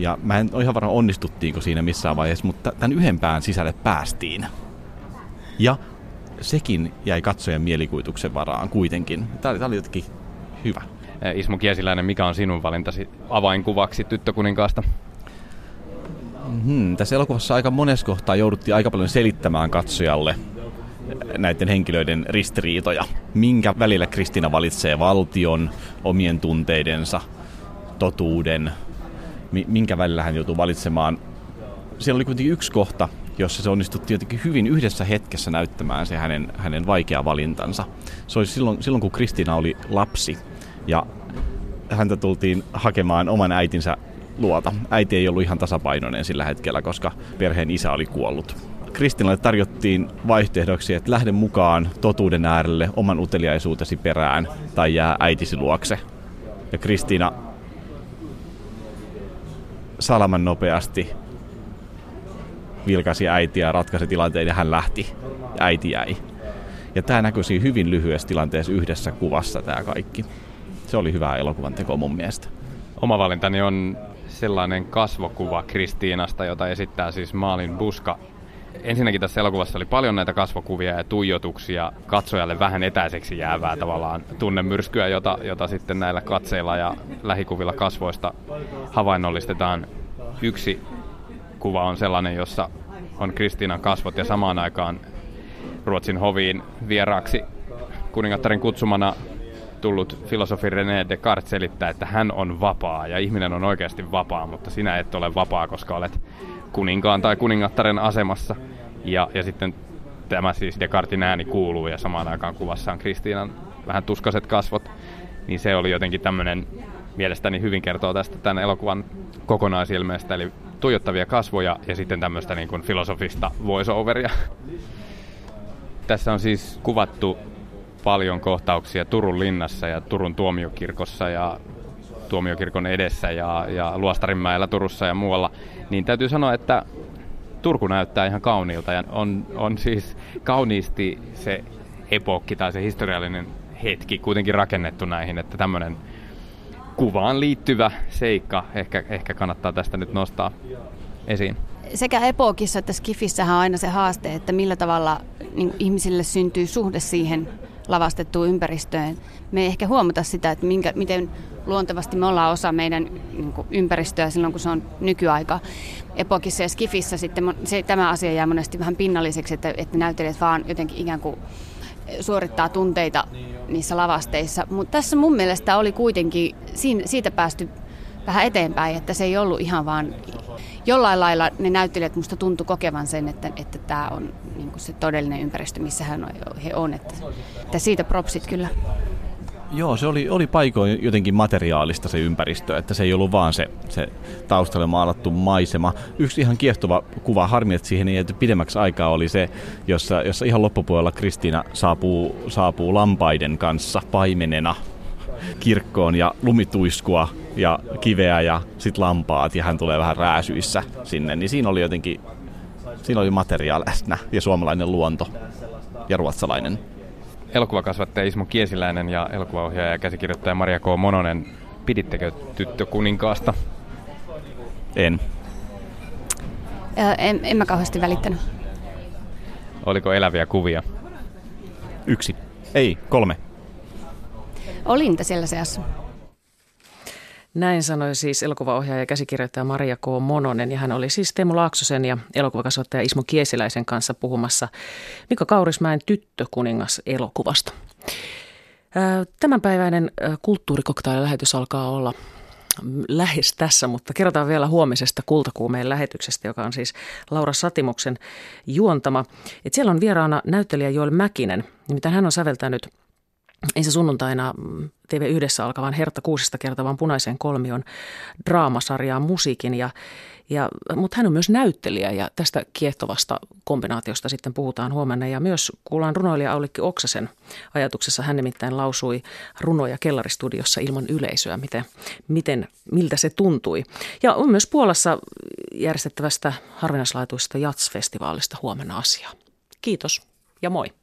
Ja mä en ole ihan varmaan onnistuttiinko siinä missään vaiheessa, mutta tämän yhden pään sisälle päästiin. Ja sekin jäi katsojan mielikuvituksen varaan kuitenkin. Tämä oli jotenkin hyvä. Ismo Kiesiläinen, mikä on sinun valintasi avainkuvaksi Tyttökuninkaasta? Tässä elokuvassa aika monessa kohtaa jouduttiin aika paljon selittämään katsojalle näiden henkilöiden ristiriitoja. Minkä välillä Kristiina valitsee valtion, omien tunteidensa, totuuden, minkä välillä hän joutuu valitsemaan. Siellä oli kuitenkin yksi kohta, jossa se onnistuttiin jotenkin hyvin yhdessä hetkessä näyttämään se hänen vaikea valintansa. Se oli silloin, kun Kristiina oli lapsi ja häntä tultiin hakemaan oman äitinsä luota. Äiti ei ollut ihan tasapainoinen sillä hetkellä, koska perheen isä oli kuollut. Kristiinalle tarjottiin vaihtoehdoksi, että lähde mukaan totuuden äärelle oman uteliaisuutesi perään tai jää äitisi luokse. Ja Kristiina salaman nopeasti vilkaisi äitiä ja ratkaisi tilanteen ja hän lähti. Äiti jäi. Ja tämä näkyisi hyvin lyhyessä tilanteessa yhdessä kuvassa tämä kaikki. Se oli hyvää elokuvan tekoa mun mielestä. Oma valintani on sellainen kasvokuva Kristiinasta, jota esittää siis Malin Buska. Ensinnäkin tässä elokuvassa oli paljon näitä kasvokuvia ja tuijotuksia, katsojalle vähän etäiseksi jäävää tavallaan tunnemyrskyä, jota sitten näillä katseilla ja lähikuvilla kasvoista havainnollistetaan. Yksi kuva on sellainen, jossa on Kristiinan kasvot ja samaan aikaan Ruotsin hoviin vieraaksi kuningattaren kutsumana tullut filosofi René Descartes selittää, että hän on vapaa ja ihminen on oikeasti vapaa, mutta sinä et ole vapaa, koska olet kuninkaan tai kuningattaren asemassa. Ja sitten tämä siis Descartin ääni kuuluu ja samaan aikaan kuvassa on Kristiinan vähän tuskaiset kasvot. Niin se oli jotenkin tämmöinen, mielestäni hyvin kertoo tästä tämän elokuvan kokonaisilmeestä, eli tuijottavia kasvoja ja sitten tämmöistä niin kuin filosofista voice-overia. Tässä on siis kuvattu paljon kohtauksia Turun linnassa ja Turun tuomiokirkossa ja tuomiokirkon edessä ja Luostarinmäellä Turussa ja muualla, niin täytyy sanoa, että Turku näyttää ihan kauniilta ja on siis kauniisti se epokki tai se historiallinen hetki kuitenkin rakennettu näihin, että tämmöinen kuvaan liittyvä seikka ehkä kannattaa tästä nyt nostaa esiin. Sekä epokissa että skifissähän on aina se haaste, että millä tavalla niin ihmisille syntyy suhde siihen lavastettuun ympäristöön. Me ei ehkä huomata sitä, että miten luontevasti me ollaan osa meidän niin kuin, ympäristöä silloin, kun se on nykyaika. Epokissa ja skifissä sitten tämä asia jää monesti vähän pinnalliseksi, että näyttelijät vaan jotenkin ikään kuin suorittaa tunteita niissä lavasteissa. Mutta tässä mun mielestä oli kuitenkin siitä päästy vähän eteenpäin, että se ei ollut ihan vaan jollain lailla ne näyttelijät musta tuntui kokevan sen, että tämä on niin kuin se todellinen ympäristö, missä he on. Että siitä propsit kyllä. Joo, se oli paikoin jotenkin materiaalista se ympäristö, että se ei ollut vaan se taustalle maalattu maisema. Yksi ihan kiehtova kuva, harmi, että siihen ei jääty pidemmäksi aikaa, oli se, jossa ihan loppupuolella Kristiina saapuu lampaiden kanssa paimenena kirkkoon ja lumituiskua ja kiveä ja sit lampaat ja hän tulee vähän rääsyissä sinne, niin siinä oli materiaali läsnä ja suomalainen luonto ja ruotsalainen. Elokuvakasvattaja Ismo Kiesiläinen ja elokuvaohjaaja ja käsikirjoittaja Maria K. Mononen, pidittekö Tyttökuninkaasta? En mä kauheasti välittänyt. Oliko eläviä kuvia? 3. Oli niitä siellä seassa. Näin sanoi siis elokuvaohjaaja ja käsikirjoittaja Maria K. Mononen ja hän oli siis Teemu Laaksosen ja elokuvakasvattaja Ismo Kiesiläisen kanssa puhumassa Mika Kaurismäen Tyttökuningas-elokuvasta. Tämänpäiväinen kulttuurikoktaililähetys alkaa olla lähes tässä, mutta kerrotaan vielä huomisesta Kultakuumeen lähetyksestä, joka on siis Laura Satimuksen juontama. Et siellä on vieraana näyttelijä Joel Mäkinen, nimittäin hän on säveltänyt ensi sunnuntaina TV1 alkavan Hertta Kuusista kertovan Punaisen kolmion draamasarjaa musiikin, mutta hän on myös näyttelijä ja tästä kiehtovasta kombinaatiosta sitten puhutaan huomenna. Ja myös kuullaan runoilija Aulikki Oksasen ajatuksessa, hän nimittäin lausui runoja Kellaristudiossa ilman yleisöä, miltä se tuntui. Ja on myös Puolassa järjestettävästä harvinaislaatuista jazzfestivaalista huomenna asiaa. Kiitos ja moi.